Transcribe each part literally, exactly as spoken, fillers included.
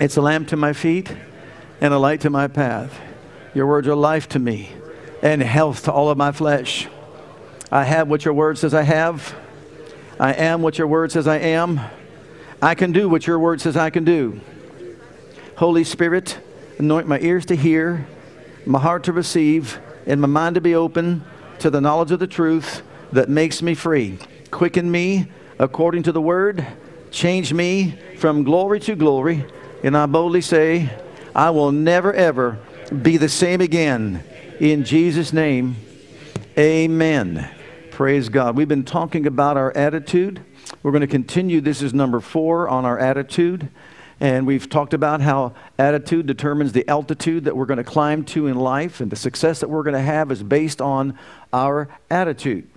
It's a lamp to my feet and a light to my path. Your words are life to me and health to all of my flesh. I have what your word says I have. I am what your word says I am. I can do what your word says I can do. Holy Spirit, anoint my ears to hear, my heart to receive, and my mind to be open to the knowledge of the truth that makes me free. Quicken me according to the word. Change me from glory to glory. And I boldly say, I will never, ever be the same again. In Jesus' name, amen. Praise God. We've been talking about our attitude. We're going to continue. This is number four on our attitude. And we've talked about how attitude determines the altitude that we're going to climb to in life. And the success that we're going to have is based on our attitude.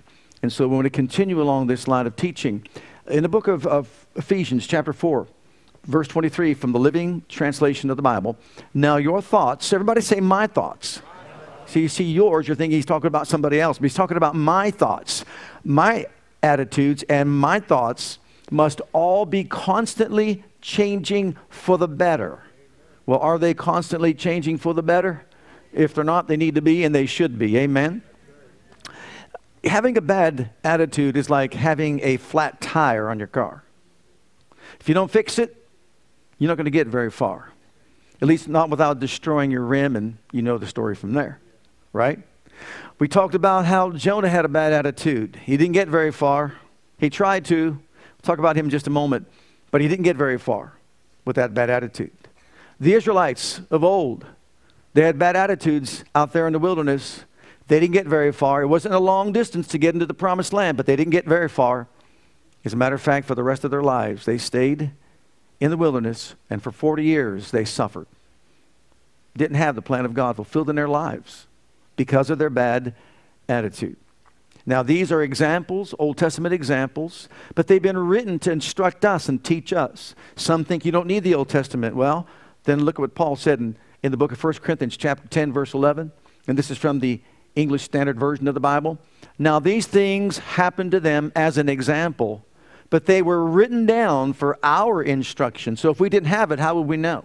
And so we want to continue along this line of teaching. In the book of, of Ephesians, chapter four. Verse twenty-three from the Living Translation of the Bible. Now your thoughts, everybody say my thoughts. So you see yours, you're thinking he's talking about somebody else, but he's talking about my thoughts. My attitudes and my thoughts must all be constantly changing for the better. Well, are they constantly changing for the better? If they're not, they need to be and they should be. Amen. Having a bad attitude is like having a flat tire on your car. If you don't fix it, you're not going to get very far, at least not without destroying your rim, and you know the story from there, right? We talked about how Jonah had a bad attitude. He didn't get very far. He tried to. We'll talk about him in just a moment, but he didn't get very far with that bad attitude. The Israelites of old, they had bad attitudes out there in the wilderness. They didn't get very far. It wasn't a long distance to get into the promised land, but they didn't get very far. As a matter of fact, for the rest of their lives, they stayed in the wilderness, and for forty years they suffered. Didn't have the plan of God fulfilled in their lives because of their bad attitude. Now these are examples, Old Testament examples, but they've been written to instruct us and teach us. Some think you don't need the Old Testament. Well, then look at what Paul said in, in the book of First Corinthians chapter ten, verse eleven. And this is from the English Standard Version of the Bible. Now these things happened to them as an example, but they were written down for our instruction. So if we didn't have it, how would we know?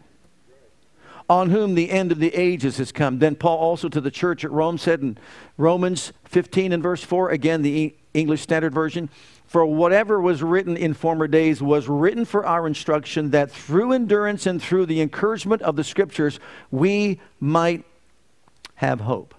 On whom the end of the ages has come. Then Paul also to the church at Rome said in Romans fifteen and verse four, again the English Standard Version, for whatever was written in former days was written for our instruction, that through endurance and through the encouragement of the Scriptures we might have hope.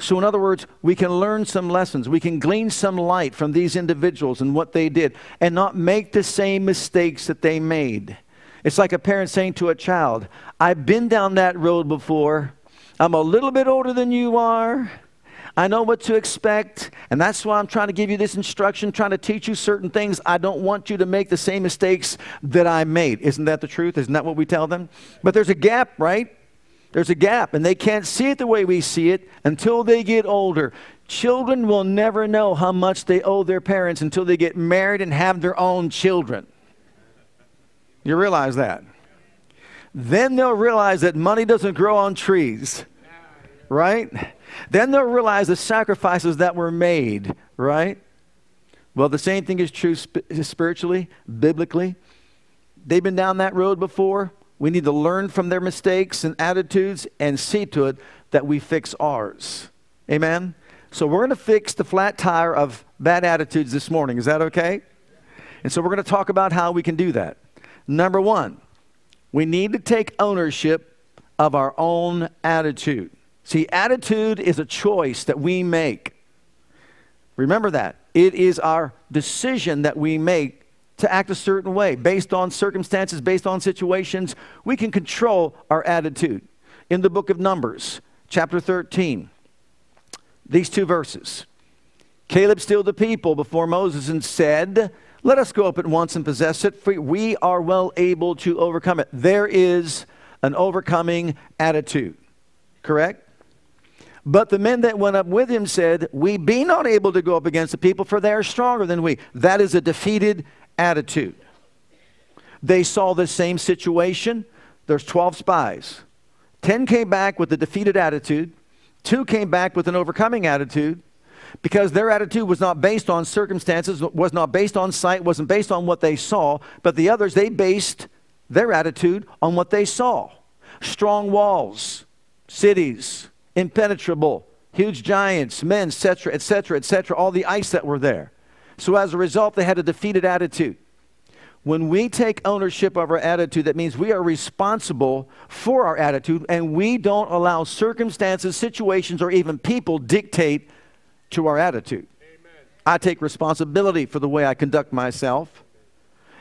So in other words, we can learn some lessons. We can glean some light from these individuals and what they did and not make the same mistakes that they made. It's like a parent saying to a child, I've been down that road before. I'm a little bit older than you are. I know what to expect. And that's why I'm trying to give you this instruction, trying to teach you certain things. I don't want you to make the same mistakes that I made. Isn't that the truth? Isn't that what we tell them? But there's a gap, right? There's a gap, and they can't see it the way we see it until they get older. Children will never know how much they owe their parents until they get married and have their own children. You realize that? Then they'll realize that money doesn't grow on trees, right? Then they'll realize the sacrifices that were made, right? Well, the same thing is true sp- spiritually, biblically. They've been down that road before. We need to learn from their mistakes and attitudes and see to it that we fix ours. Amen? So we're going to fix the flat tire of bad attitudes this morning. Is that okay? And so we're going to talk about how we can do that. Number one, we need to take ownership of our own attitude. See, attitude is a choice that we make. Remember that. It is our decision that we make to act a certain way, based on circumstances, based on situations. We can control our attitude. In the book of Numbers, chapter thirteen, these two verses. Caleb stilled the people before Moses and said, let us go up at once and possess it, for we are well able to overcome it. There is an overcoming attitude. Correct? But the men that went up with him said, we be not able to go up against the people, for they are stronger than we. That is a defeated attitude. They saw the same situation. There's twelve spies. ten came back with a defeated attitude. two came back with an overcoming attitude, because their attitude was not based on circumstances, was not based on sight, wasn't based on what they saw. But the others, they based their attitude on what they saw. Strong walls, cities, impenetrable, huge giants, men, et cetera, et cetera, et cetera, all the ice that were there. So as a result, they had a defeated attitude. When we take ownership of our attitude, that means we are responsible for our attitude, and we don't allow circumstances, situations, or even people dictate to our attitude. Amen. I take responsibility for the way I conduct myself.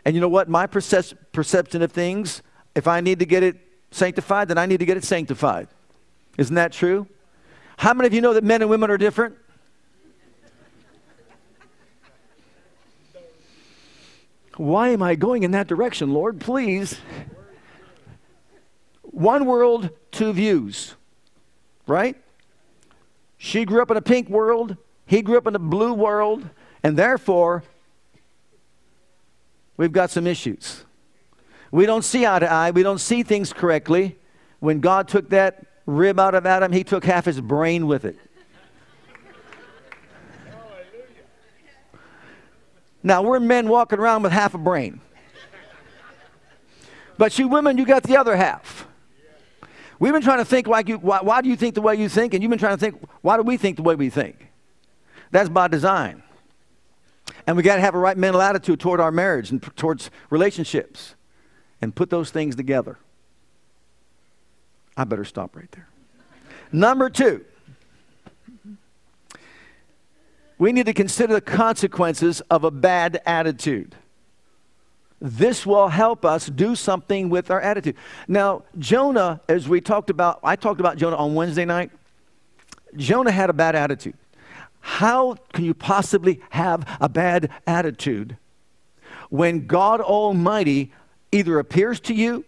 And you know what? My perce- perception of things, if I need to get it sanctified, then I need to get it sanctified. Isn't that true? How many of you know that men and women are different? Why am I going in that direction, Lord? Please. One world, two views. Right? She grew up in a pink world. He grew up in a blue world. And therefore, we've got some issues. We don't see eye to eye. We don't see things correctly. When God took that rib out of Adam, he took half his brain with it. Now, we're men walking around with half a brain. But you women, you got the other half. We've been trying to think like you, why, why do you think the way you think? And you've been trying to think, why do we think the way we think? That's by design. And we got to have a right mental attitude toward our marriage and p- towards relationships. And put those things together. I better stop right there. Number two. We need to consider the consequences of a bad attitude. This will help us do something with our attitude. Now, Jonah, as we talked about, I talked about Jonah on Wednesday night. Jonah had a bad attitude. How can you possibly have a bad attitude when God Almighty either appears to you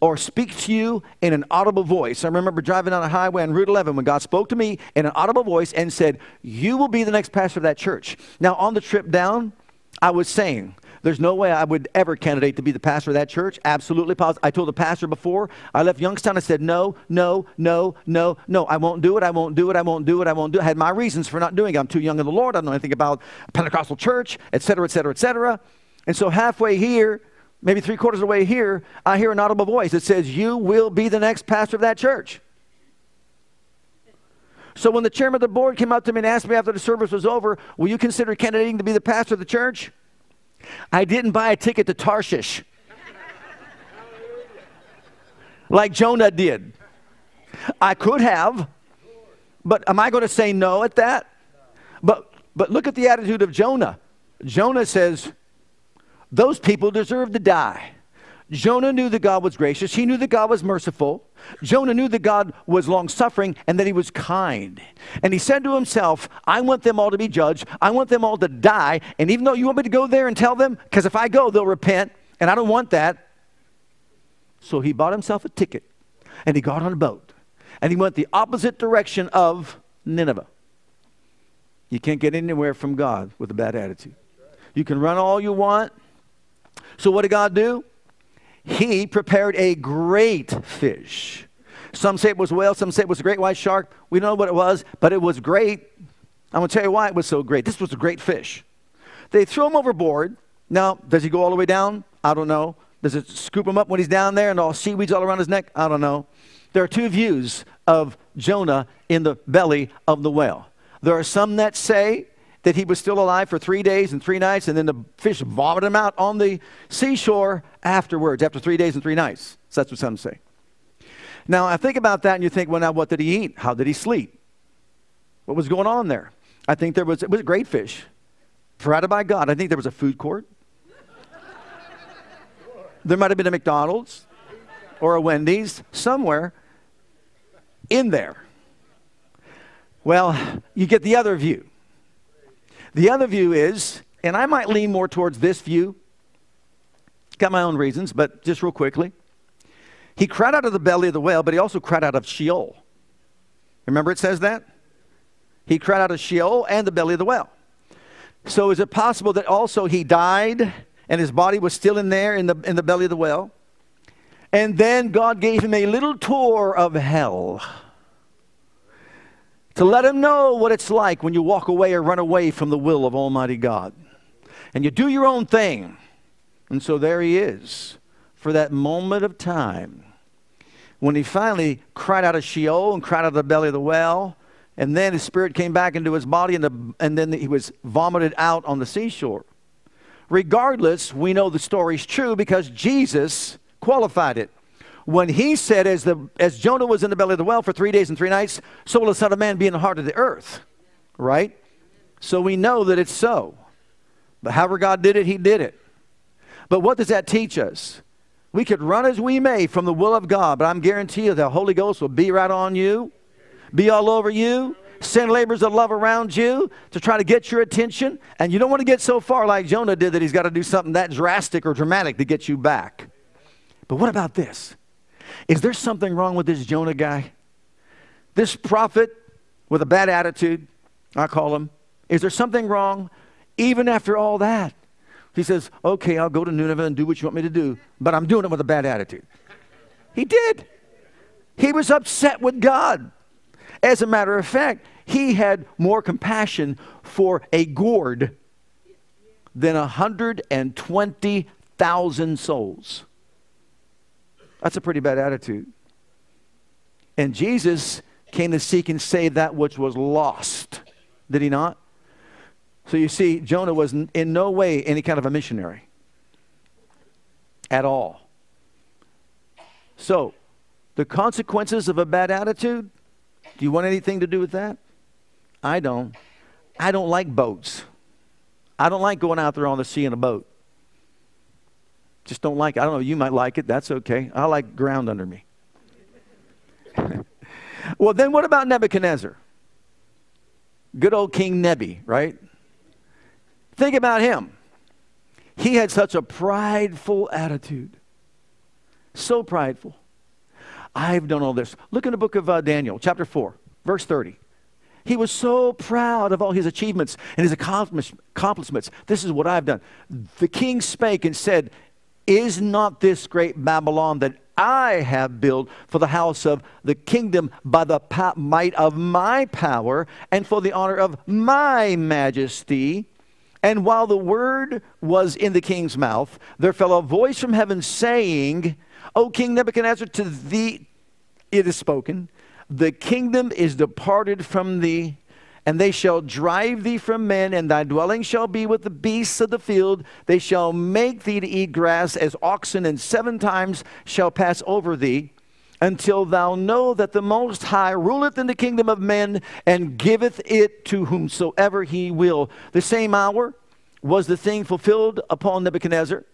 or speaks to you in an audible voice? I remember driving on a highway on Route eleven when God spoke to me in an audible voice and said, you will be the next pastor of that church. Now, on the trip down, I was saying, there's no way I would ever candidate to be the pastor of that church. Absolutely positive. I told the pastor before I left Youngstown, I said, no, no, no, no, no. I won't do it. I won't do it. I won't do it. I won't do it. I had my reasons for not doing it. I'm too young in the Lord. I don't know anything about Pentecostal church, et cetera, et cetera, et cetera. And so halfway here, maybe three quarters of the way here, I hear an audible voice that says, you will be the next pastor of that church. So when the chairman of the board came up to me and asked me after the service was over, will you consider candidating to be the pastor of the church? I didn't buy a ticket to Tarshish like Jonah did. I could have, but am I going to say no at that? But but look at the attitude of Jonah. Jonah says, those people deserve to die. Jonah knew that God was gracious. He knew that God was merciful. Jonah knew that God was long-suffering and that he was kind. And he said to himself, I want them all to be judged. I want them all to die. And even though you want me to go there and tell them, because if I go, they'll repent, and I don't want that. So he bought himself a ticket, and he got on a boat, and he went the opposite direction of Nineveh. You can't get anywhere from God with a bad attitude. You can run all you want. So what did God do? He prepared a great fish. Some say it was a whale. Some say it was a great white shark. We don't know what it was, but it was great. I'm going to tell you why it was so great. This was a great fish. They threw him overboard. Now, does he go all the way down? I don't know. Does it scoop him up when he's down there and all seaweeds all around his neck? I don't know. There are two views of Jonah in the belly of the whale. There are some that say that he was still alive for three days and three nights, and then the fish vomited him out on the seashore afterwards, after three days and three nights. So that's what some say. Now, I think about that, and you think, well, now, what did he eat? How did he sleep? What was going on there? I think there was, it was a great fish, provided by God. I think there was a food court. There might have been a McDonald's or a Wendy's somewhere in there. Well, you get the other view. The other view is, and I might lean more towards this view, got my own reasons, but just real quickly. He cried out of the belly of the whale, but he also cried out of Sheol. Remember it says that? He cried out of Sheol and the belly of the whale. So is it possible that also he died and his body was still in there in the, in the belly of the whale? And then God gave him a little tour of hell to let him know what it's like when you walk away or run away from the will of Almighty God. And you do your own thing. And so there he is for that moment of time when he finally cried out of Sheol and cried out of the belly of the whale. And then his spirit came back into his body, and, the, and then he was vomited out on the seashore. Regardless, we know the story's true because Jesus qualified it. When he said, as, the, as Jonah was in the belly of the whale for three days and three nights, so will the Son of Man be in the heart of the earth. Right? So we know that it's so. But however God did it, he did it. But what does that teach us? We could run as we may from the will of God, but I'm guaranteeing you the Holy Ghost will be right on you. Be all over you. Send labors of love around you to try to get your attention. And you don't want to get so far like Jonah did that he's got to do something that drastic or dramatic to get you back. But what about this? Is there something wrong with this Jonah guy? This prophet with a bad attitude, I call him. Is there something wrong even after all that? He says, okay, I'll go to Nineveh and do what you want me to do, but I'm doing it with a bad attitude. He did. He was upset with God. As a matter of fact, he had more compassion for a gourd than one hundred twenty thousand souls. That's a pretty bad attitude. And Jesus came to seek and save that which was lost. Did he not? So you see, Jonah was in no way any kind of a missionary at all. So, the consequences of a bad attitude... Do you want anything to do with that? I don't. I don't like boats. I don't like going out there on the sea in a boat. Just don't like it. I don't know. You might like it. That's okay. I like ground under me. Well, then what about Nebuchadnezzar? Good old King Nebi, right? Think about him. He had such a prideful attitude. So prideful. I've done all this. Look in the book of uh, Daniel, chapter four, verse thirty. He was so proud of all his achievements and his accomplishments. This is what I've done. The king spake and said, is not this great Babylon that I have built for the house of the kingdom by the might of my power and for the honor of my majesty? And while the word was in the king's mouth, there fell a voice from heaven saying, O King Nebuchadnezzar, to thee it is spoken, the kingdom is departed from thee, and they shall drive thee from men, and thy dwelling shall be with the beasts of the field. They shall make thee to eat grass as oxen, and seven times shall pass over thee, until thou know that the Most High ruleth in the kingdom of men, and giveth it to whomsoever he will. The same hour was the thing fulfilled upon Nebuchadnezzar,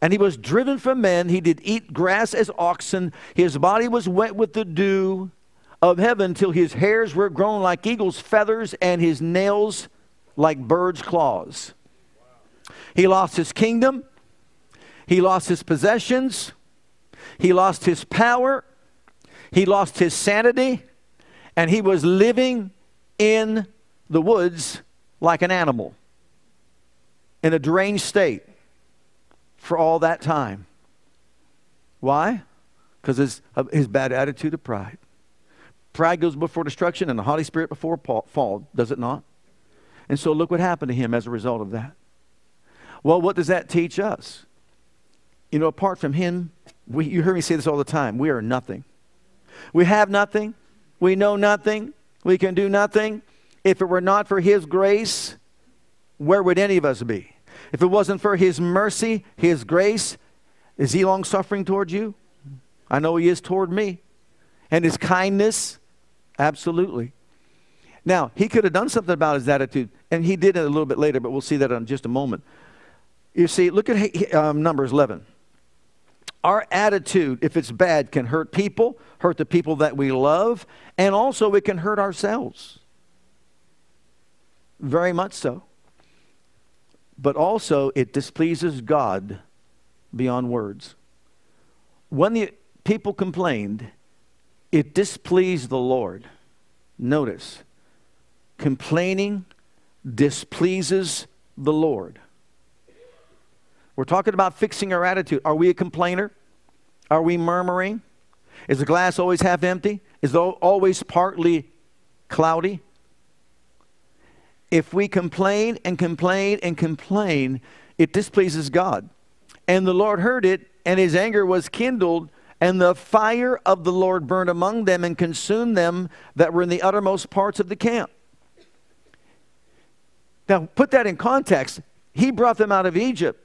and he was driven from men. He did eat grass as oxen. His body was wet with the dew of heaven till his hairs were grown like eagle's feathers and his nails like bird's claws. Wow. He lost his kingdom. He lost his possessions. He lost his power. He lost his sanity. And he was living in the woods like an animal in a deranged state. For all that time. Why? Because his, his bad attitude of pride. Pride goes before destruction and the haughty spirit before fall, does it not? And so look what happened to him as a result of that. Well, what does that teach us? You know, apart from him, we, you hear me say this all the time, we are nothing. We have nothing. We know nothing. We can do nothing. If it were not for his grace, where would any of us be? If it wasn't for his mercy, his grace, is he long-suffering toward you? I know he is toward me. And his kindness? Absolutely. Now, he could have done something about his attitude, and he did it a little bit later, but we'll see that in just a moment. You see, look at um, Numbers eleven. Our attitude, if it's bad, can hurt people, hurt the people that we love, and also it can hurt ourselves. Very much so. But also, it displeases God beyond words. When the people complained, it displeased the Lord. Notice, complaining displeases the Lord. We're talking about fixing our attitude. Are we a complainer? Are we murmuring? Is the glass always half empty? Is it always partly cloudy? If we complain and complain and complain, it displeases God. And the Lord heard it, and his anger was kindled, and the fire of the Lord burned among them and consumed them that were in the uttermost parts of the camp. Now, put that in context. He brought them out of Egypt.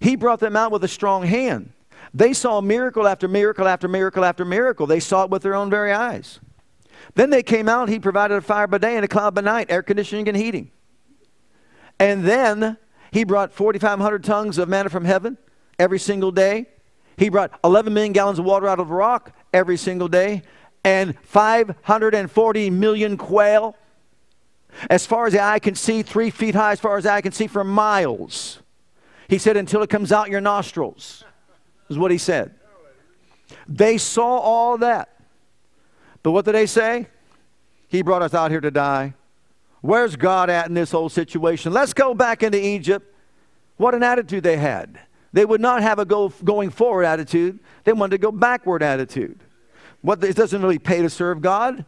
He brought them out with a strong hand. They saw miracle after miracle after miracle after miracle. They saw it with their own very eyes. Then they came out. He provided a fire by day and a cloud by night, air conditioning and heating. And then he brought forty-five hundred tons of manna from heaven every single day. He brought eleven million gallons of water out of the rock every single day. And five hundred forty million quail. As far as the eye can see, three feet high, as far as the eye can see, for miles. He said, until it comes out your nostrils, is what he said. They saw all that. But what did they say? He brought us out here to die. Where's God at in this whole situation? Let's go back into Egypt. What an attitude they had. They would not have a go, going forward attitude. They wanted to go backward attitude. What, it doesn't really pay to serve God.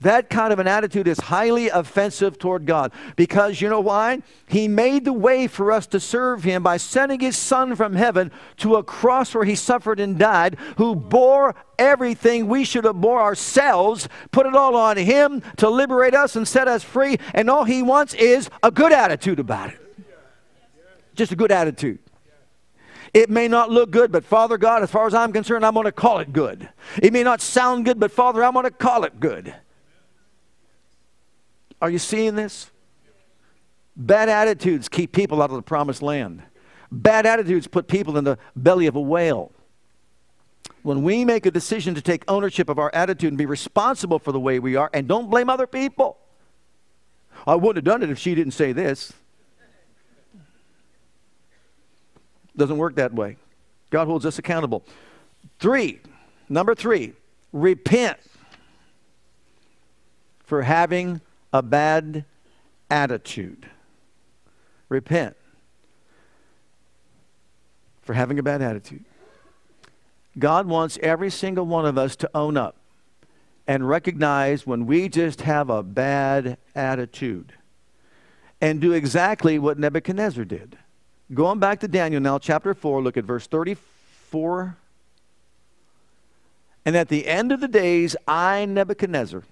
That kind of an attitude is highly offensive toward God. Because you know why? He made the way for us to serve him by sending his son from heaven to a cross where he suffered and died, who bore everything we should have bore ourselves, put it all on him to liberate us and set us free. And all he wants is a good attitude about it. Just a good attitude. It may not look good, but Father God, as far as I'm concerned, I'm going to call it good. It may not sound good, but Father, I'm going to call it good. Are you seeing this? Bad attitudes keep people out of the promised land. Bad attitudes put people in the belly of a whale. When we make a decision to take ownership of our attitude and be responsible for the way we are and don't blame other people. I wouldn't have done it if she didn't say this. Doesn't work that way. God holds us accountable. Three, number three, repent for having a bad attitude. Repent for having a bad attitude. God wants every single one of us to own up and recognize when we just have a bad attitude and do exactly what Nebuchadnezzar did. Going back to Daniel now, chapter four, look at verse thirty-four. And at the end of the days, I, Nebuchadnezzar,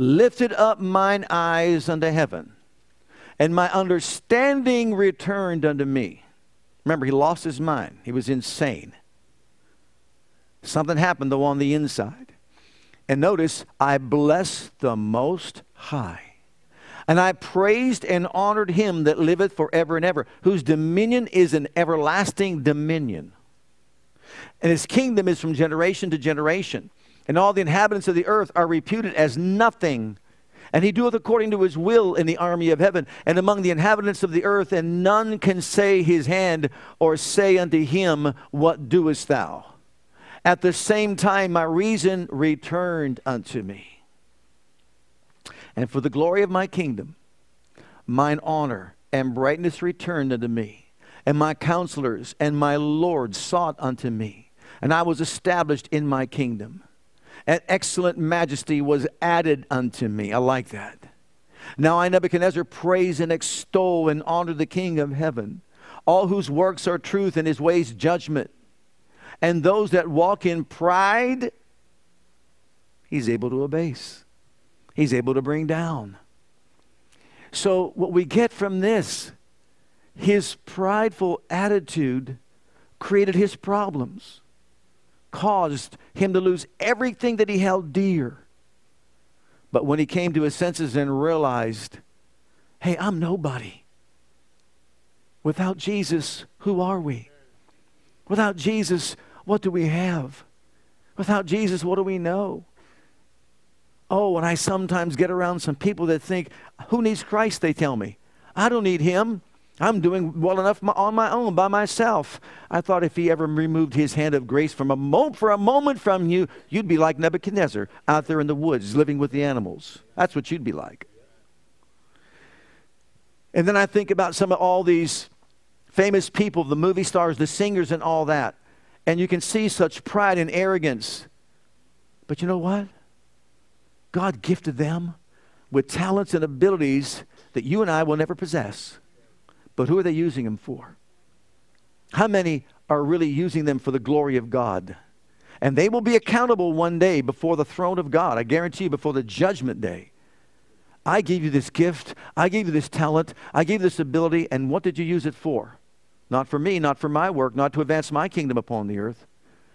lifted up mine eyes unto heaven, and my understanding returned unto me. Remember, he lost his mind. He was insane. Something happened, though, on the inside. And notice, I blessed the Most High, and I praised and honored him that liveth forever and ever, whose dominion is an everlasting dominion, and his kingdom is from generation to generation. And all the inhabitants of the earth are reputed as nothing. And he doeth according to his will in the army of heaven and among the inhabitants of the earth. And none can say his hand or say unto him, what doest thou? At the same time my reason returned unto me. And for the glory of my kingdom, mine honor and brightness returned unto me. And my counselors and my lords sought unto me. And I was established in my kingdom. And excellent majesty was added unto me. I like that. Now I, Nebuchadnezzar, praise and extol and honor the King of heaven, all whose works are truth and his ways judgment. And those that walk in pride, he's able to abase. He's able to bring down. So what we get from this, his prideful attitude created his problems, caused him to lose everything that he held dear. But when he came to his senses and realized, hey, I'm nobody. Without Jesus, who are we? Without Jesus, what do we have? Without Jesus, what do we know? Oh, and I sometimes get around some people that think, who needs Christ, they tell me. I don't need him. I'm doing well enough on my own, by myself. I thought if he ever removed his hand of grace from a mo- for a moment from you, you'd be like Nebuchadnezzar out there in the woods living with the animals. That's what you'd be like. And then I think about some of all these famous people, the movie stars, the singers and all that. And you can see such pride and arrogance. But you know what? God gifted them with talents and abilities that you and I will never possess. But who are they using them for? How many are really using them for the glory of God? And they will be accountable one day before the throne of God. I guarantee you, before the judgment day. I gave you this gift. I gave you this talent. I gave you this ability. And what did you use it for? Not for me, not for my work, not to advance my kingdom upon the earth,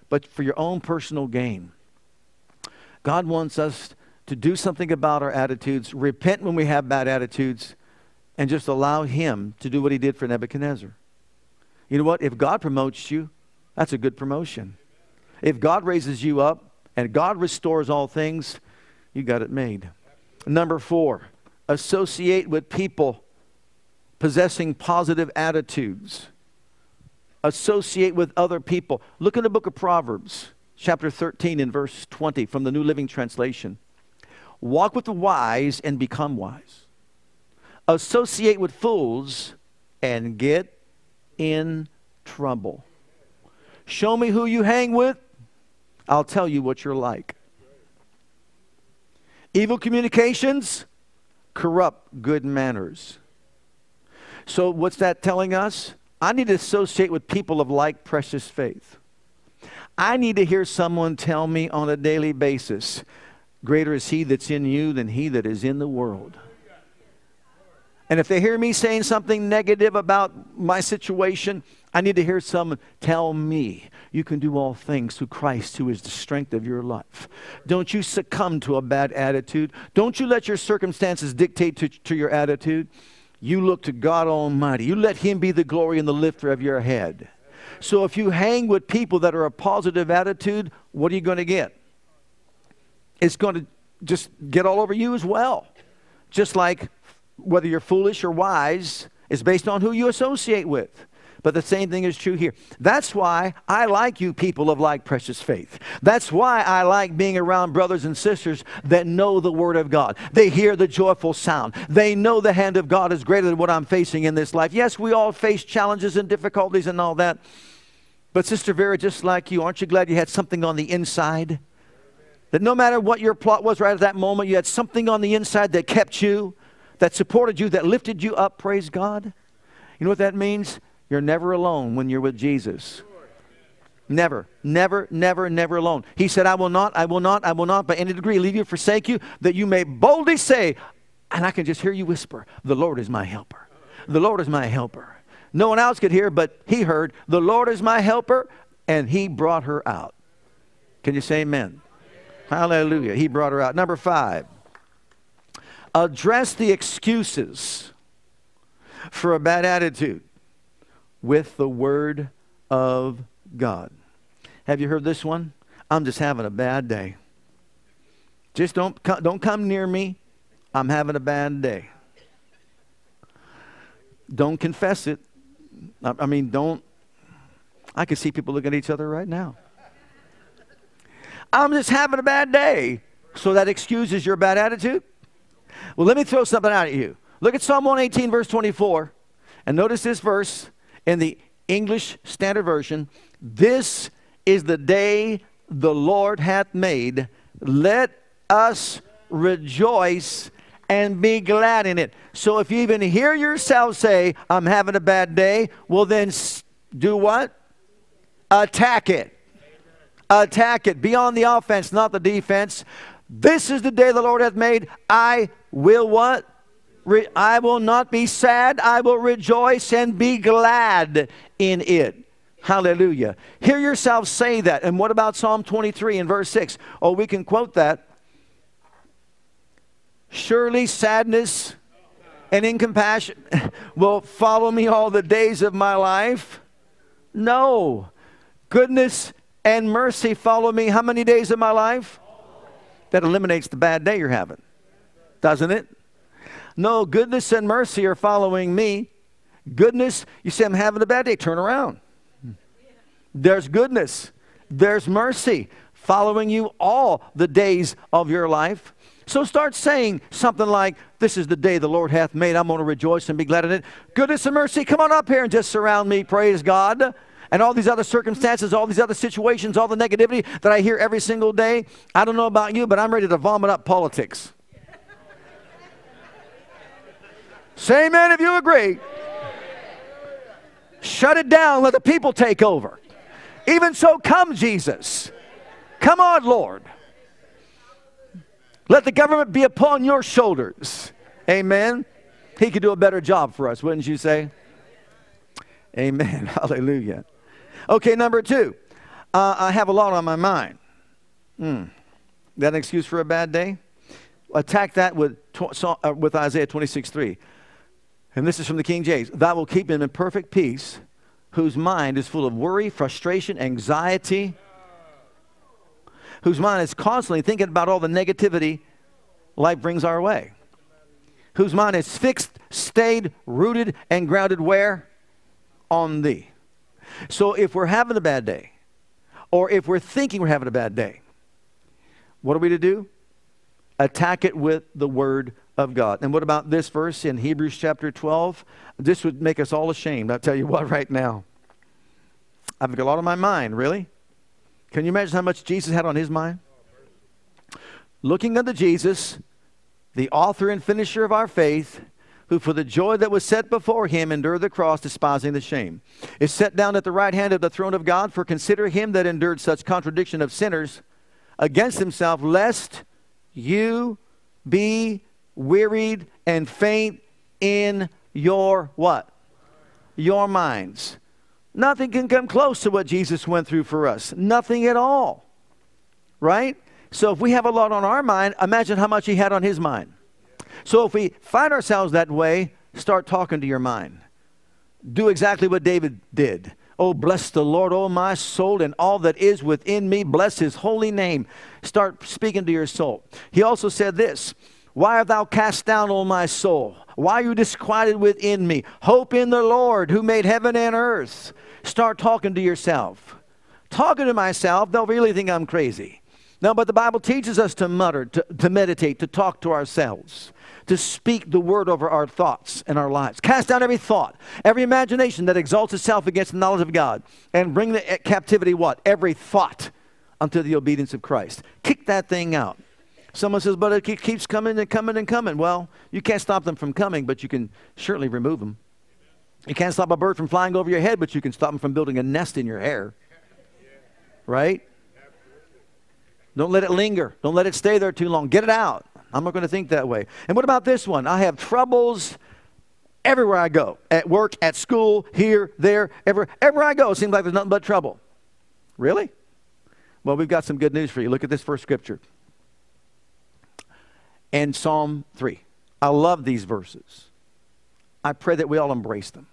but for your own personal gain. God wants us to do something about our attitudes, repent when we have bad attitudes, and just allow him to do what he did for Nebuchadnezzar. You know what? If God promotes you, that's a good promotion. If God raises you up and God restores all things, you got it made. Number four, associate with people possessing positive attitudes. Associate with other people. Look in the book of Proverbs, chapter thirteen and verse twenty from the New Living Translation. Walk with the wise and become wise. Associate with fools and get in trouble. Show me who you hang with. I'll tell you what you're like. Evil communications corrupt good manners. So what's that telling us? I need to associate with people of like precious faith. I need to hear someone tell me on a daily basis, greater is he that's in you than he that is in the world. And if they hear me saying something negative about my situation, I need to hear someone tell me, you can do all things through Christ who is the strength of your life. Don't you succumb to a bad attitude. Don't you let your circumstances dictate to, to your attitude. You look to God Almighty. You let him be the glory and the lifter of your head. So if you hang with people that are a positive attitude, what are you going to get? It's going to just get all over you as well. Just like whether you're foolish or wise is based on who you associate with. But the same thing is true here. That's why I like you people of like precious faith. That's why I like being around brothers and sisters that know the Word of God. They hear the joyful sound. They know the hand of God is greater than what I'm facing in this life. Yes, we all face challenges and difficulties and all that. But Sister Vera, just like you, aren't you glad you had something on the inside? That no matter what your plot was right at that moment, you had something on the inside that kept you, that supported you, that lifted you up, praise God. You know what that means? You're never alone when you're with Jesus. Never, never, never, never alone. He said, I will not, I will not, I will not by any degree leave you, forsake you, that you may boldly say, and I can just hear you whisper, the Lord is my helper. The Lord is my helper. No one else could hear, but he heard, the Lord is my helper, and he brought her out. Can you say amen? Hallelujah. He brought her out. Number five. Address the excuses for a bad attitude with the Word of God. Have you heard this one? I'm just having a bad day. Just don't, don't come near me. I'm having a bad day. Don't confess it. I, I mean, don't. I can see people looking at each other right now. I'm just having a bad day. So that excuses your bad attitude? Well, let me throw something out at you. Look at Psalm one eighteen, verse twenty-four. And notice this verse in the English Standard Version. This is the day the Lord hath made. Let us rejoice and be glad in it. So if you even hear yourself say, I'm having a bad day, well then do what? Attack it. Attack it. Be on the offense, not the defense. This is the day the Lord hath made. I will what? Re- I will not be sad. I will rejoice and be glad in it. Hallelujah. Hear yourself say that. And what about Psalm twenty-three and verse six? Oh, we can quote that. Surely sadness and incompassion will follow me all the days of my life. No. Goodness and mercy follow me how many days of my life? That eliminates the bad day you're having, doesn't it? No, goodness and mercy are following me. goodness. You see them having a bad day, turn around. There's goodness. There's mercy following you all the days of your life. So start saying something like, this is the day the Lord hath made. I'm going to rejoice and be glad in it. Goodness and mercy, come on up here and just surround me. Praise God. And all these other circumstances, all these other situations, all the negativity that I hear every single day. I don't know about you, but I'm ready to vomit up politics. Say amen if you agree. Shut it down. Let the people take over. Even so, come Jesus. Come on, Lord. Let the government be upon your shoulders. Amen. He could do a better job for us, wouldn't you say? Amen. Hallelujah. Okay, number two. Uh, I have a lot on my mind. Mm. That an excuse for a bad day? Attack that with, uh, with Isaiah twenty-six three. And this is from the King James. Thou will keep him in perfect peace, whose mind is full of worry, frustration, anxiety, whose mind is constantly thinking about all the negativity life brings our way, whose mind is fixed, stayed, rooted, and grounded where? On thee. So if we're having a bad day, or if we're thinking we're having a bad day, what are we to do? Attack it with the word of God. And what about this verse in Hebrews chapter twelve? This would make us all ashamed. I'll tell you what right now. I've got a lot on my mind, really. Can you imagine how much Jesus had on his mind? Looking unto Jesus, the author and finisher of our faith, who for the joy that was set before him endured the cross, despising the shame, is set down at the right hand of the throne of God. For consider him that endured such contradiction of sinners against himself, lest you be wearied and faint in your what? Your minds. Nothing can come close to what Jesus went through for us. Nothing at all. Right? So if we have a lot on our mind, imagine how much he had on his mind. So if we find ourselves that way, start talking to your mind. Do exactly what David did. Oh, bless the Lord, oh my soul, and all that is within me. Bless his holy name. Start speaking to your soul. He also said this. Why art thou cast down, O my soul? Why are you disquieted within me? Hope in the Lord who made heaven and earth. Start talking to yourself. Talking to myself, they'll really think I'm crazy. No, but the Bible teaches us to mutter, to, to meditate, to talk to ourselves, to speak the word over our thoughts and our lives. Cast down every thought, every imagination that exalts itself against the knowledge of God, and bring the captivity what? Every thought unto the obedience of Christ. Kick that thing out. Someone says, but it keeps coming and coming and coming. Well, you can't stop them from coming, but you can certainly remove them. You can't stop a bird from flying over your head, but you can stop them from building a nest in your hair. Right? Don't let it linger. Don't let it stay there too long. Get it out. I'm not going to think that way. And what about this one? I have troubles everywhere I go. At work, at school, here, there, everywhere. Everywhere I go, it seems like there's nothing but trouble. Really? Well, we've got some good news for you. Look at this first scripture. And Psalm three. I love these verses. I pray that we all embrace them.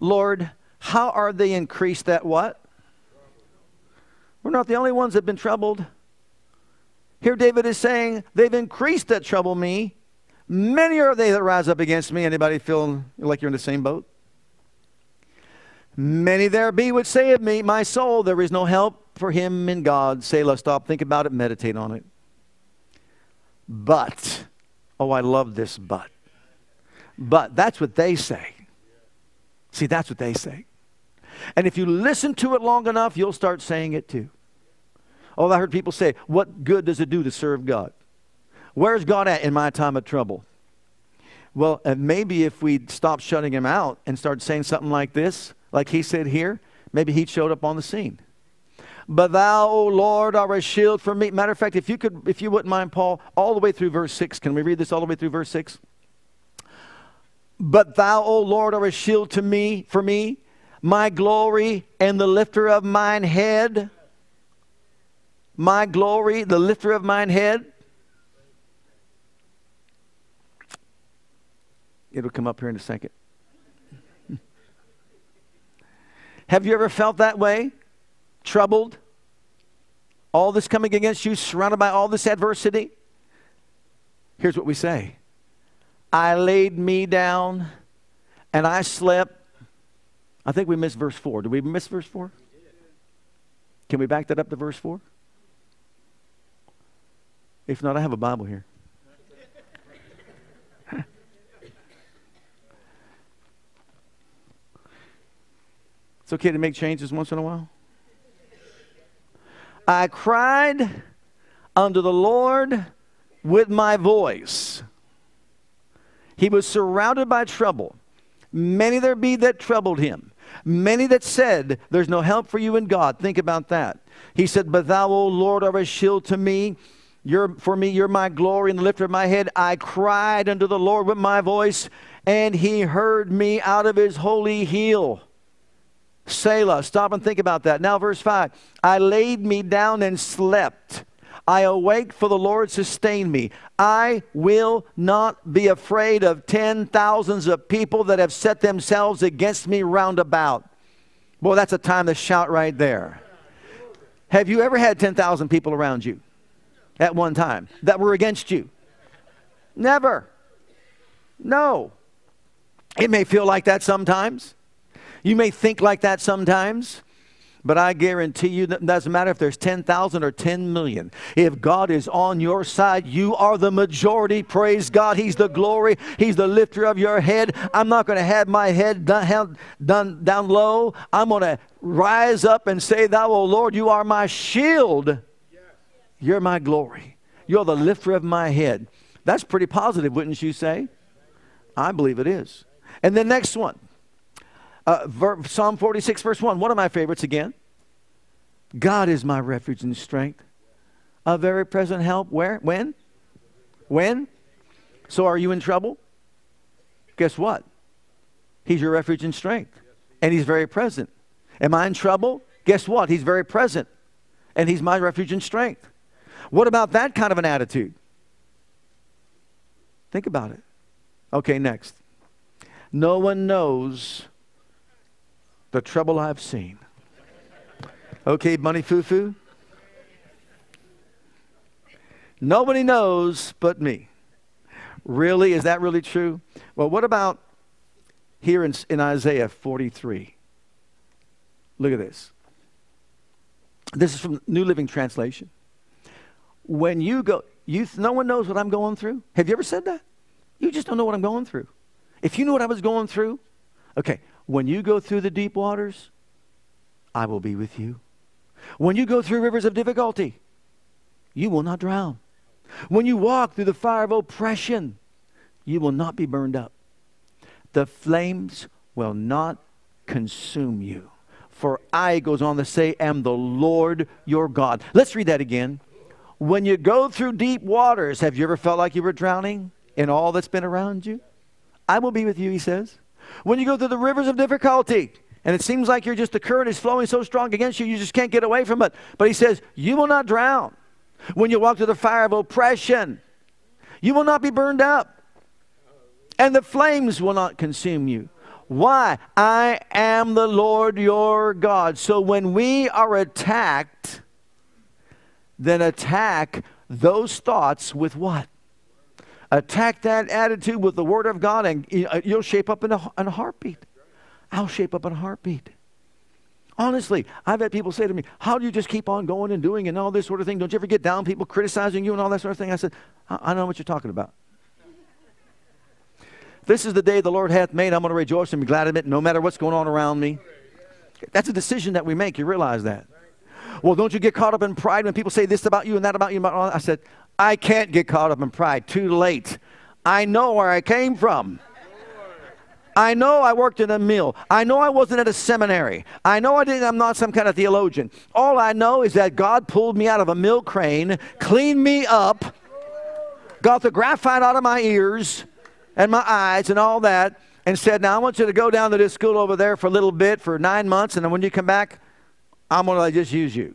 Lord, how are they increased that what? We're not the only ones that have been troubled. Here David is saying, they've increased that trouble me. Many are they that rise up against me. Anybody feel like you're in the same boat? Many there be which say of me, my soul, there is no help for him in God. Selah, stop, think about it, meditate on it. But, oh, I love this but. But, that's what they say. See, that's what they say. And if you listen to it long enough, you'll start saying it too. Oh, I heard people say, what good does it do to serve God? Where's God at in my time of trouble? Well, and maybe if we stop shutting him out and start saying something like this, like he said here, maybe he showed up on the scene. But thou, O Lord, art a shield for me. Matter of fact, if you could, if you wouldn't mind, Paul, all the way through verse six. Can we read this all the way through verse six? But thou, O Lord, art a shield to me, for me, my glory and the lifter of mine head. My glory, the lifter of mine head. It'll come up here in a second. Have you ever felt that way? Troubled, all this coming against you, surrounded by all this adversity? Here's what we say. I laid me down And I slept. I think we missed verse four. Did we miss verse four? Can we back that up to verse four? If not, I have a Bible here. It's okay to make changes once in a while. I cried unto the Lord with my voice. He was surrounded by trouble. Many there be that troubled him. Many that said, there's no help for you in God. Think about that. He said, but thou, O Lord, art a shield to me. You're, for me, you're my glory and the lifter of my head. I cried unto the Lord with my voice, and he heard me out of his holy hill. Selah. Stop and think about that. Now verse five. I laid me down and slept. I awake, for the Lord sustained me. I will not be afraid of ten thousands of people that have set themselves against me round about. Boy, that's a time to shout right there. Have you ever had ten thousand people around you at one time that were against you? Never. No. It may feel like that sometimes. You may think like that sometimes. But I guarantee you that it doesn't matter if there's ten thousand or ten million. If God is on your side, you are the majority. Praise God. He's the glory. He's the lifter of your head. I'm not going to have my head down, down, down low. I'm going to rise up and say, thou, O Lord, you are my shield. You're my glory. You're the lifter of my head. That's pretty positive, wouldn't you say? I believe it is. And the next one. Uh, Psalm forty-six, verse one. One of my favorites again. God is my refuge and strength. A very present help. Where? When? When? So are you in trouble? Guess what? He's your refuge and strength. And he's very present. Am I in trouble? Guess what? He's very present. And he's my refuge and strength. What about that kind of an attitude? Think about it. Okay, next. No one knows the trouble I've seen. Okay, bunny foo-foo. Nobody knows but me. Really? Is that really true? Well, what about here in, in Isaiah forty-three? Look at this. This is from New Living Translation. When you go, you, no one knows what I'm going through. Have you ever said that? You just don't know what I'm going through. If you knew what I was going through, okay. When you go through the deep waters, I will be with you. When you go through rivers of difficulty, you will not drown. When you walk through the fire of oppression, you will not be burned up. The flames will not consume you. For I, goes on to say, am the Lord your God. Let's read that again. When you go through deep waters, have you ever felt like you were drowning in all that's been around you? I will be with you, he says. When you go through the rivers of difficulty, and it seems like you're just, the current is flowing so strong against you, you just can't get away from it. But he says, you will not drown. When you walk through the fire of oppression, you will not be burned up. And the flames will not consume you. Why? I am the Lord your God. So when we are attacked, then attack those thoughts with what? Attack that attitude with the Word of God, and you'll shape up in a, in a heartbeat. I'll shape up in a heartbeat. Honestly, I've had people say to me, how do you just keep on going and doing and all this sort of thing? Don't you ever get down, people criticizing you and all that sort of thing? I said, I, I know what you're talking about. This is the day the Lord hath made. I'm going to rejoice and be glad in it, no matter what's going on around me. That's a decision that we make. You realize that. Well, don't you get caught up in pride when people say this about you and that about you? I said, I can't get caught up in pride. Too late. I know where I came from. I know I worked in a mill. I know I wasn't at a seminary. I know I didn't, I'm not some kind of theologian. All I know is that God pulled me out of a mill crane, cleaned me up, got the graphite out of my ears and my eyes and all that, and said, now I want you to go down to this school over there for a little bit, for nine months, and then when you come back, I'm going to just use you.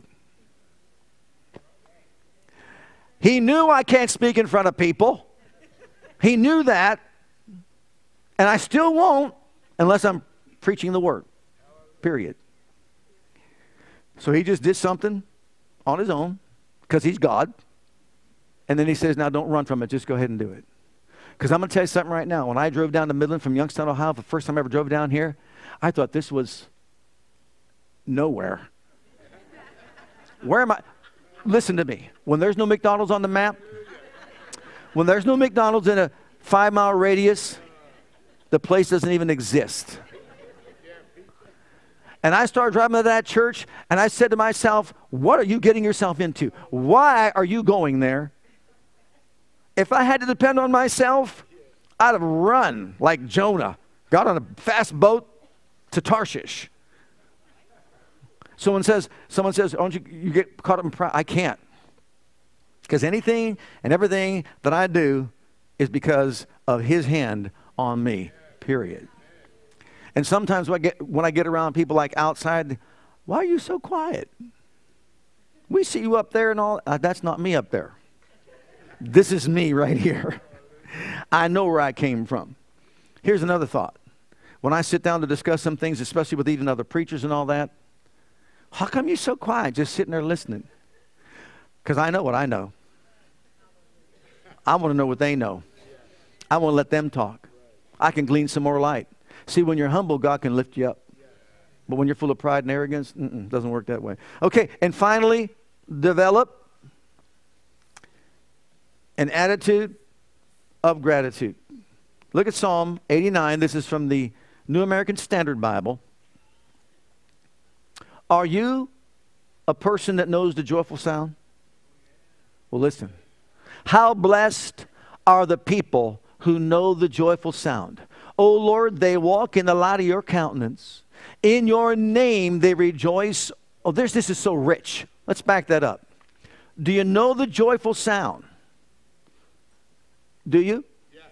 He knew I can't speak in front of people. He knew that. And I still won't unless I'm preaching the word. Period. So he just did something on his own because he's God. And then he says, now don't run from it. Just go ahead and do it. Because I'm going to tell you something right now. When I drove down to Midland from Youngstown, Ohio, the first time I ever drove down here, I thought this was nowhere. Where am I? Listen to me. When there's no McDonald's on the map, when there's no McDonald's in a five-mile radius, the place doesn't even exist. And I started driving to that church, and I said to myself, what are you getting yourself into? Why are you going there? If I had to depend on myself, I'd have run like Jonah, got on a fast boat to Tarshish. Someone says, someone says, oh, don't you, you get caught up in pride? I can't. Because anything and everything that I do is because of his hand on me, period. And sometimes when I get, when I get around people like outside, why are you so quiet? We see you up there and all. Uh, that's not me up there. This is me right here. I know where I came from. Here's another thought. When I sit down to discuss some things, especially with even other preachers and all that, how come you're so quiet, just sitting there listening? Because I know what I know. I want to know what they know. I want to let them talk. I can glean some more light. See, when you're humble, God can lift you up. But when you're full of pride and arrogance, it doesn't work that way. Okay, and finally, develop an attitude of gratitude. Look at Psalm eighty-nine. This is from the New American Standard Bible. Are you a person that knows the joyful sound? Well, listen. How blessed are the people who know the joyful sound. O Lord, they walk in the light of your countenance. In your name they rejoice. Oh, there's, this is so rich. Let's back that up. Do you know the joyful sound? Do you? Yeah.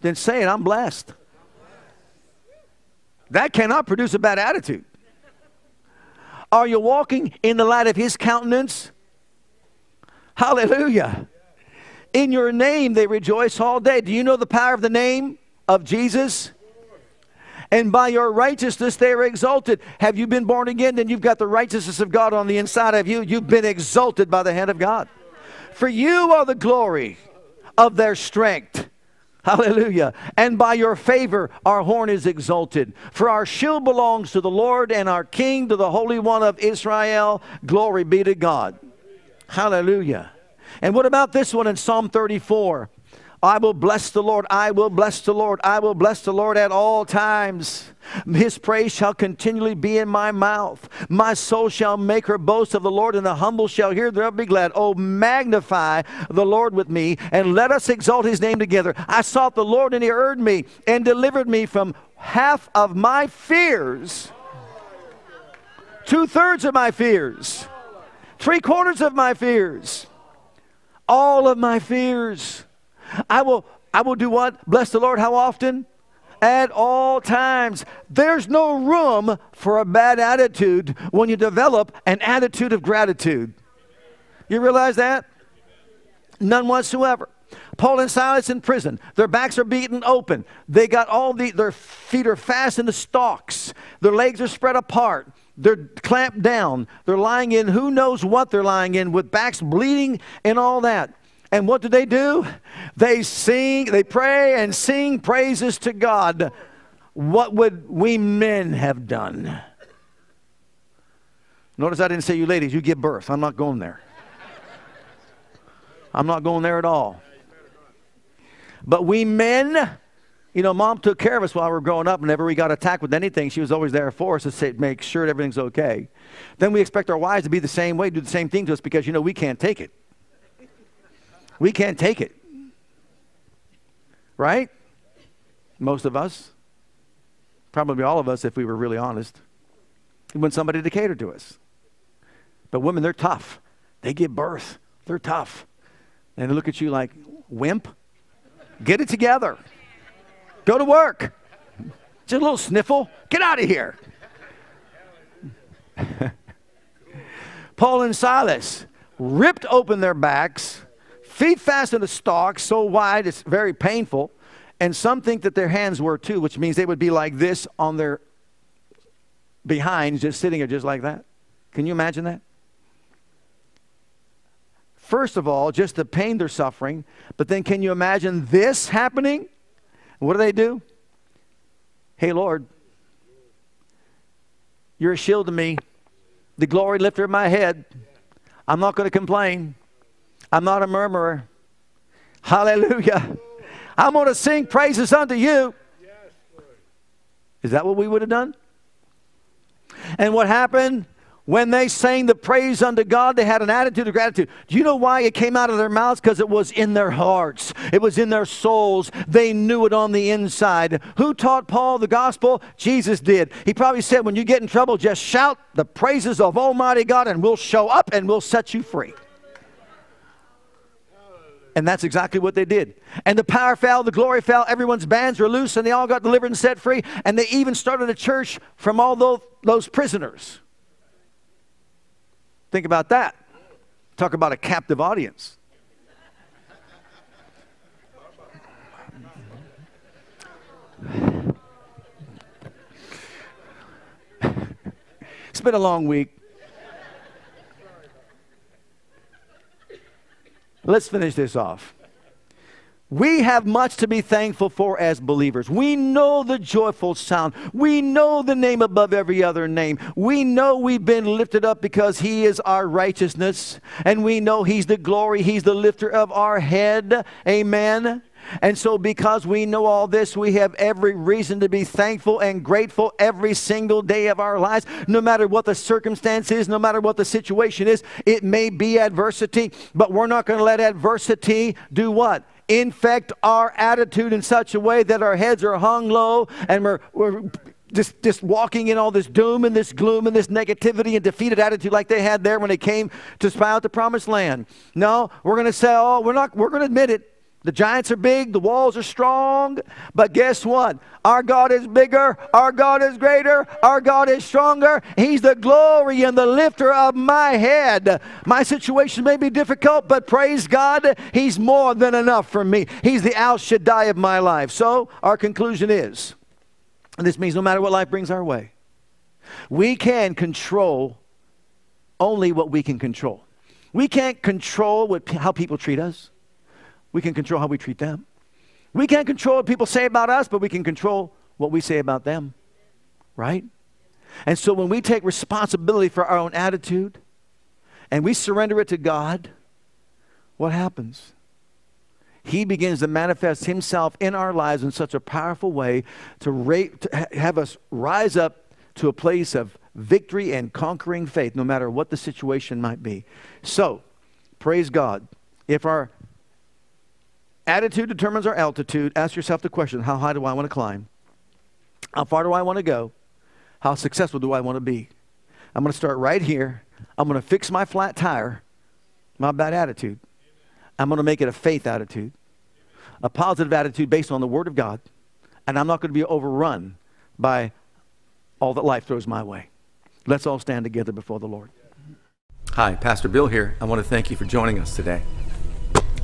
Then say it, I'm blessed. I'm blessed. That cannot produce a bad attitude. Are you walking in the light of his countenance? Hallelujah. In your name they rejoice all day. Do you know the power of the name of Jesus? And by your righteousness they are exalted. Have you been born again? Then you've got the righteousness of God on the inside of you. You've been exalted by the hand of God. For you are the glory of their strength. Hallelujah. And by your favor our horn is exalted. For our shield belongs to the Lord, and our King to the Holy One of Israel. Glory be to God. Hallelujah. And what about this one in Psalm thirty-four? I will bless the Lord. I will bless the Lord. I will bless the Lord at all times. His praise shall continually be in my mouth. My soul shall make her boast of the Lord, and the humble shall hear thereof be glad. Oh, magnify the Lord with me, and let us exalt his name together. I sought the Lord, and he heard me, and delivered me from half of my fears. Two-thirds of my fears. Three-quarters of my fears. All of my fears. I will, I will do what? Bless the Lord how often? At all times. There's no room for a bad attitude when you develop an attitude of gratitude. You realize that? None whatsoever. Paul and Silas in prison. Their backs are beaten open. They got all the, their feet are fastened to stocks. Their legs are spread apart. They're clamped down. They're lying in who knows what they're lying in, with backs bleeding and all that. And what do they do? They sing, they pray and sing praises to God. What would we men have done? Notice I didn't say you ladies, you give birth. I'm not going there. I'm not going there at all. But we men, you know, Mom took care of us while we were growing up. Whenever we got attacked with anything, she was always there for us to say, make sure everything's okay. Then we expect our wives to be the same way, do the same thing to us, because, you know, we can't take it. We can't take it. Right? Most of us. Probably all of us, if we were really honest. We want somebody to cater to us. But women, they're tough. They give birth. They're tough. And they look at you like, wimp? Get it together. Go to work. Just a little sniffle. Get out of here. Paul and Silas ripped open their backs, feet fastened to stocks so wide it's very painful, and some think that their hands were too, which means they would be like this on their behinds, just sitting there just like that. Can you imagine that? First of all, just the pain they're suffering, but then can you imagine this happening? And what do they do? Hey, Lord, you're a shield to me, the glory lifter of my head. I'm not going to complain. I'm not a murmurer. Hallelujah. I'm going to sing praises unto you. Is that what we would have done? And what happened? When they sang the praise unto God, they had an attitude of gratitude. Do you know why it came out of their mouths? Because it was in their hearts. It was in their souls. They knew it on the inside. Who taught Paul the gospel? Jesus did. He probably said, when you get in trouble, just shout the praises of Almighty God, and we'll show up and we'll set you free. And that's exactly what they did. And the power fell, the glory fell, everyone's bands were loose, and they all got delivered and set free. And they even started a church from all those, those prisoners. Think about that. Talk about a captive audience. It's been a long week. Let's finish this off. We have much to be thankful for as believers. We know the joyful sound. We know the name above every other name. We know we've been lifted up because He is our righteousness. And we know He's the glory. He's the lifter of our head. Amen. And so because we know all this, we have every reason to be thankful and grateful every single day of our lives. No matter what the circumstance is, no matter what the situation is, it may be adversity, but we're not going to let adversity do what? Infect our attitude in such a way that our heads are hung low and we're, we're just, just walking in all this doom and this gloom and this negativity and defeated attitude like they had there when they came to spy out the promised land. No, we're going to say, oh, we're not, we're going to admit it. The giants are big, the walls are strong, but guess what? Our God is bigger, our God is greater, our God is stronger. He's the glory and the lifter of my head. My situation may be difficult, but praise God, He's more than enough for me. He's the El Shaddai of my life. So our conclusion is, and this means no matter what life brings our way, we can control only what we can control. We can't control what, how people treat us. We can control how we treat them. We can't control what people say about us, but we can control what we say about them, right? And so when we take responsibility for our own attitude and we surrender it to God, what happens? He begins to manifest Himself in our lives in such a powerful way to, ra- to have us rise up to a place of victory and conquering faith, no matter what the situation might be. So, praise God. If our attitude determines our altitude. Ask yourself the question, how high do I want to climb? How far do I want to go? How successful do I want to be? I'm going to start right here. I'm going to fix my flat tire, my bad attitude. I'm going to make it a faith attitude, a positive attitude based on the Word of God, and I'm not going to be overrun by all that life throws my way. Let's all stand together before the Lord. Hi, Pastor Bill here. I want to thank you for joining us today.